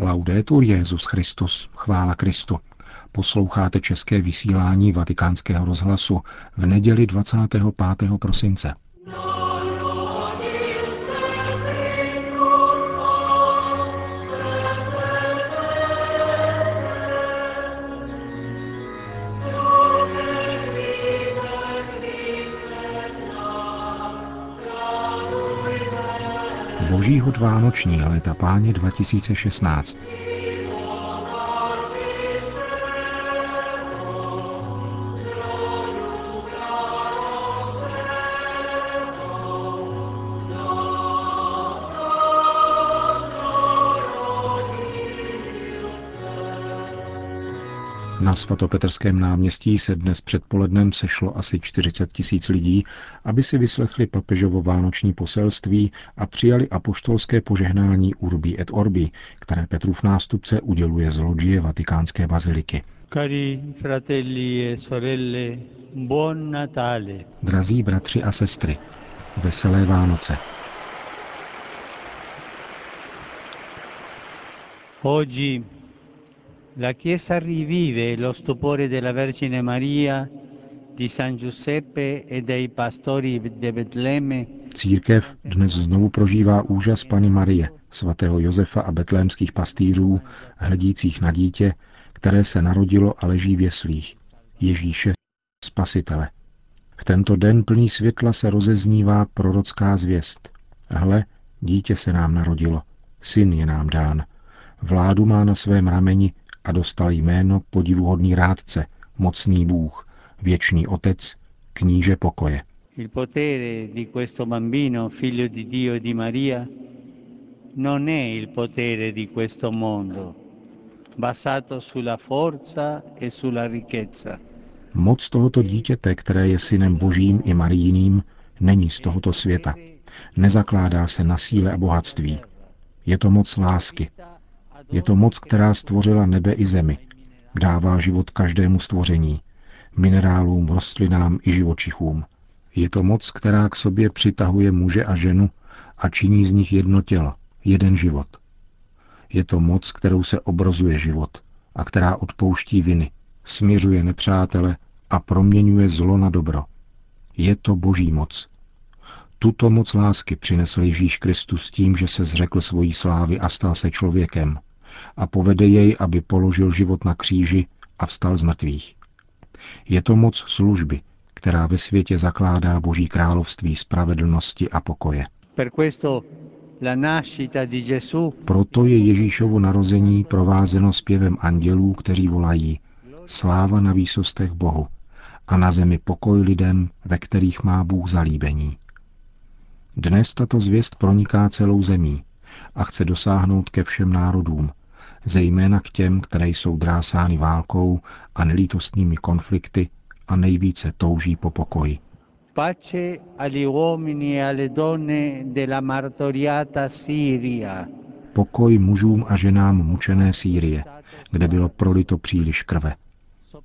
Laudetur Jesus Christus, chvála Kristu. Posloucháte české vysílání Vatikánského rozhlasu v neděli 25. prosince. Božího dvánoční léta Páně 2016. Na Svatopetrském náměstí se dnes předpolednem sešlo asi 40 tisíc lidí, aby si vyslechli papežovo vánoční poselství a přijali apoštolské požehnání Urbi et Orbi, které Petrův nástupce uděluje z loďie Vatikánské baziliky. Cari fratelli e sorelle, buon Natale. Drazí bratři a sestry, veselé Vánoce. Oggi la Chiesa rivive lo stupore della Vergine Maria, di San Giuseppe e dei pastori di Betlemme. Církev dnes znovu prožívá úžas Panny Marie, svatého Josefa a betlémských pastýřů, hledících na dítě, které se narodilo a leží v jeslích, Ježíše Spasitele. V tento den plný světla se rozeznívá prorocká zvěst. Hle, dítě se nám narodilo, syn je nám dán. Vládu má na svém rameni a dostal jméno podivuhodný rádce, mocný Bůh, věčný Otec, kníže pokoje. Il potere di questo bambino, figlio di Dio e di Maria, non è il potere di questo mondo, basato sulla forza e sulla ricchezza. Moc tohoto dítěte, které je synem Božím i Marijiným, není z tohoto světa. Nezakládá se na síle a bohatství. Je to moc lásky. Je to moc, která stvořila nebe i zemi. Dává život každému stvoření, minerálům, rostlinám i živočichům. Je to moc, která k sobě přitahuje muže a ženu a činí z nich jedno tělo, jeden život. Je to moc, kterou se obrozuje život a která odpouští viny, smiřuje nepřátele a proměňuje zlo na dobro. Je to Boží moc. Tuto moc lásky přinesl Ježíš Kristus tím, že se zřekl svojí slávy a stal se člověkem, a povede jej, aby položil život na kříži a vstal z mrtvých. Je to moc služby, která ve světě zakládá Boží království spravedlnosti a pokoje. Proto je Ježíšovo narození provázeno zpěvem andělů, kteří volají sláva na výsostech Bohu a na zemi pokoj lidem, ve kterých má Bůh zalíbení. Dnes tato zvěst proniká celou zemí a chce dosáhnout ke všem národům, zejména k těm, které jsou drásány válkou a nelítostnými konflikty a nejvíce touží po pokoji. Pace agli uomini e alle donne della martoriata Siria. Pokoj mužům a ženám mučené Sýrie, kde bylo prolito příliš krve.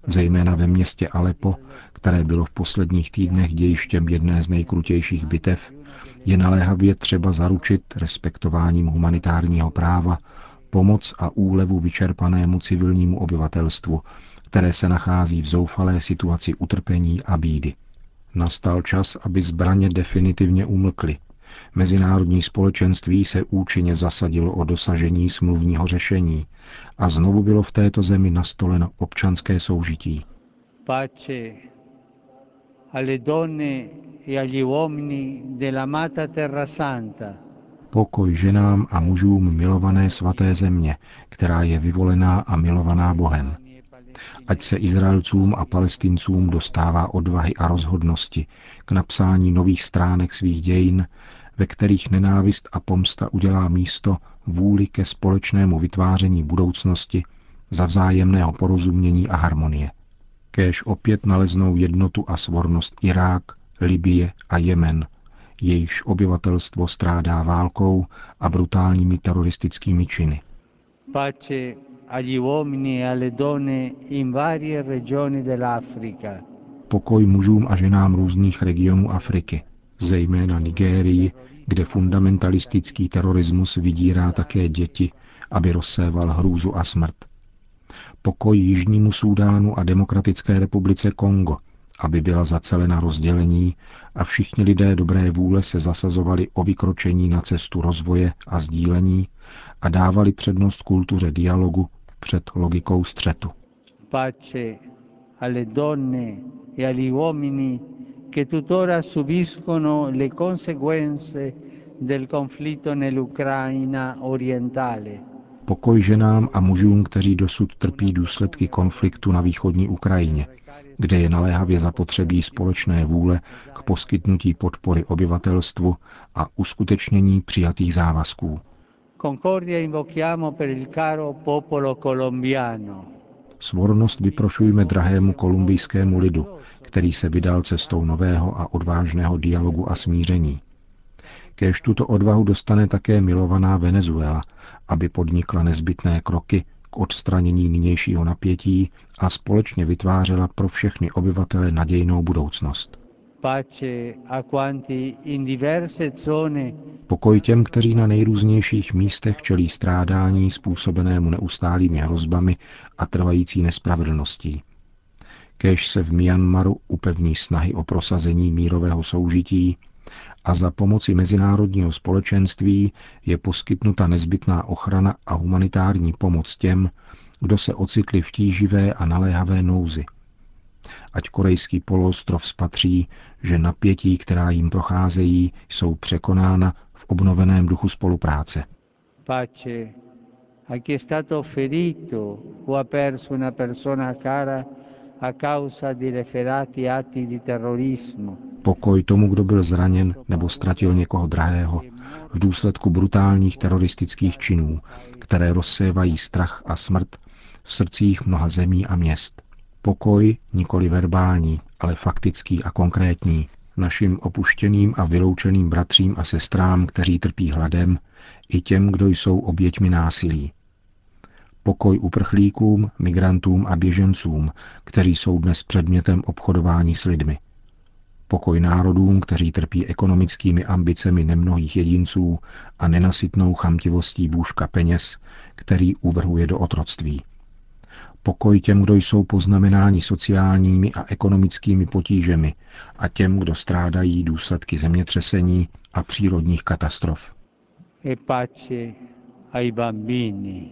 Zejména ve městě Aleppo, které bylo v posledních týdnech dějištěm jedné z nejkrutějších bitev, je naléhavě třeba zaručit respektováním humanitárního práva pomoc a úlevu vyčerpanému civilnímu obyvatelstvu, které se nachází v zoufalé situaci utrpení a bídy. Nastal čas, aby zbraně definitivně umlkly. Mezinárodní společenství se účinně zasadilo o dosažení smluvního řešení a znovu bylo v této zemi nastoleno občanské soužití. Pace alle donne e agli uomini della Mata Terra Santa. Pokoj ženám a mužům milované svaté země, která je vyvolená a milovaná Bohem. Ať se Izraelcům a Palestincům dostává odvahy a rozhodnosti k napsání nových stránek svých dějin, ve kterých nenávist a pomsta udělá místo vůli ke společnému vytváření budoucnosti za vzájemného porozumění a harmonie. Kéž opět naleznou jednotu a svornost Irák, Libie a Jemen, jejichž obyvatelstvo strádá válkou a brutálními teroristickými činy. Pace agli uomini e alle donne in varie regioni dell'Africa. Pokoj mužům a ženám různých regionů Afriky, zejména Nigérii, kde fundamentalistický terorismus vydírá také děti aby rozséval hrůzu a smrt. Pokoj Jižnímu Súdánu a Demokratické republice Kongo, aby byla zacelena rozdělení a všichni lidé dobré vůle se zasazovali o vykročení na cestu rozvoje a sdílení a dávali přednost kultuře dialogu před logikou střetu. Pace alle donne e agli uomini che tuttora subiscono le conseguenze del conflitto nell'Ucraina orientale. Pokoj ženám a mužům, kteří dosud trpí důsledky konfliktu na východní Ukrajině, kde je naléhavě zapotřebí společné vůle k poskytnutí podpory obyvatelstvu a uskutečnění přijatých závazků. Svornost vyprošujme drahému kolumbijskému lidu, který se vydal cestou nového a odvážného dialogu a smíření. Kéž tuto odvahu dostane také milovaná Venezuela, aby podnikla nezbytné kroky k odstranění nynějšího napětí a společně vytvářela pro všechny obyvatele nadějnou budoucnost. Pokoj těm, kteří na nejrůznějších místech čelí strádání způsobenému neustálými hrozbami a trvající nespravedlností. Kéž se v Myanmaru upevní snahy o prosazení mírového soužití a za pomoci mezinárodního společenství je poskytnuta nezbytná ochrana a humanitární pomoc těm, kdo se ocitli v tíživé a naléhavé nouzi. Ať Korejský poloostrov spatří, že napětí, která jim procházejí, jsou překonána v obnoveném duchu spolupráce. Pace. A chi è stato ferito o ha perso una persona cara a causa di referati atti di terrorismo. Pokoj tomu, kdo byl zraněn nebo ztratil někoho drahého v důsledku brutálních teroristických činů, které rozsévají strach a smrt v srdcích mnoha zemí a měst. Pokoj nikoli verbální, ale faktický a konkrétní. Našim opuštěným a vyloučeným bratřím a sestrám, kteří trpí hladem, i těm, kdo jsou oběťmi násilí. Pokoj uprchlíkům, migrantům a běžencům, kteří jsou dnes předmětem obchodování s lidmi. Pokoj národům, kteří trpí ekonomickými ambicemi nemnohých jedinců a nenasytnou chamtivostí bůžka peněz, který uvrhuje do otroctví. Pokoj těm, kdo jsou poznamenáni sociálními a ekonomickými potížemi a těm, kdo strádají důsledky zemětřesení a přírodních katastrof. E pace ai bambini.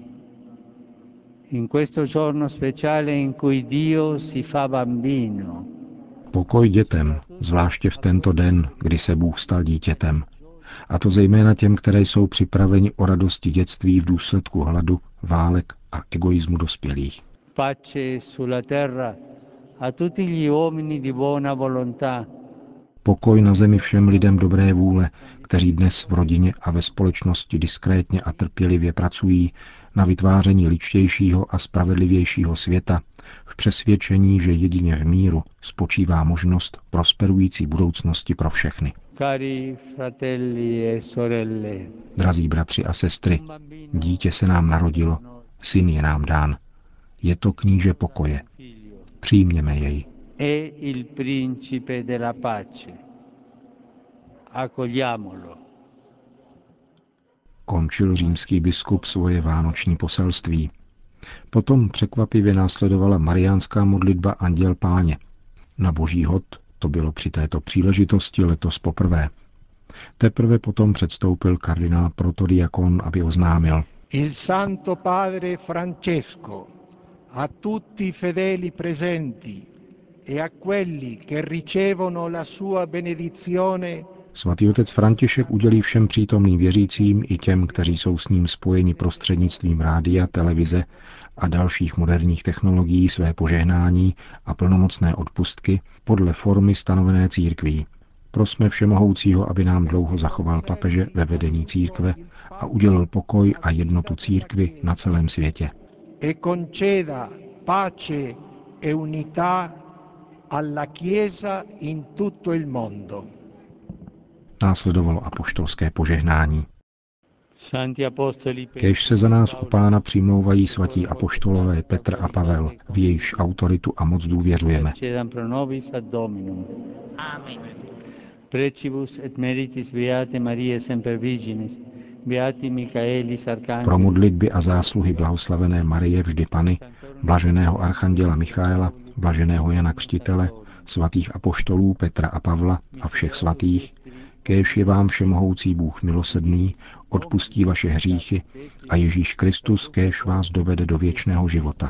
In questo giorno speciale in cui Dio si fa bambino. Pokoj dětem, zvláště v tento den, kdy se Bůh stal dítětem. A to zejména těm, které jsou připraveni o radosti dětství v důsledku hladu, válek a egoismu dospělých. Pokoj na zemi všem lidem dobré vůle, kteří dnes v rodině a ve společnosti diskrétně a trpělivě pracují na vytváření lidštějšího a spravedlivějšího světa v přesvědčení, že jedině v míru spočívá možnost prosperující budoucnosti pro všechny. Drazí bratři a sestry, dítě se nám narodilo, syn je nám dán. Je to kníže pokoje. Přijměme jej. È il principe della pace. Accogliamolo. Končil římský biskup svoje vánoční poselství. Potom překvapivě následovala mariánská modlitba Anděl Páně. Na boží hod to bylo při této příležitosti letos poprvé. Teprve potom předstoupil kardinál protodiakon, aby oznámil. Il Santo Padre Francesco a tutti i fedeli presenti e a quelli che ricevono la sua benedizione. Svatý otec František udělí všem přítomným věřícím i těm, kteří jsou s ním spojeni prostřednictvím rádia, televize a dalších moderních technologií své požehnání a plnomocné odpustky podle formy stanovené církví. Prosme všemohoucího, aby nám dlouho zachoval papeže ve vedení církve a udělil pokoj a jednotu církvi na celém světě. E conceda pace e unità alla Chiesa in tutto il mondo. Následovalo apoštolské požehnání. Kéž se za nás u Pána přimlouvají svatí apoštolové Petr a Pavel, v jejichž autoritu a moc důvěřujeme. Amen. Pro modlitby a zásluhy blahoslavené Marie vždy Panny, blaženého archanděla Micháela, blaženého Jana Křtitele, svatých apoštolů Petra a Pavla a všech svatých, kéž je vám všemohoucí Bůh milosrdný, odpustí vaše hříchy a Ježíš Kristus kéž vás dovede do věčného života.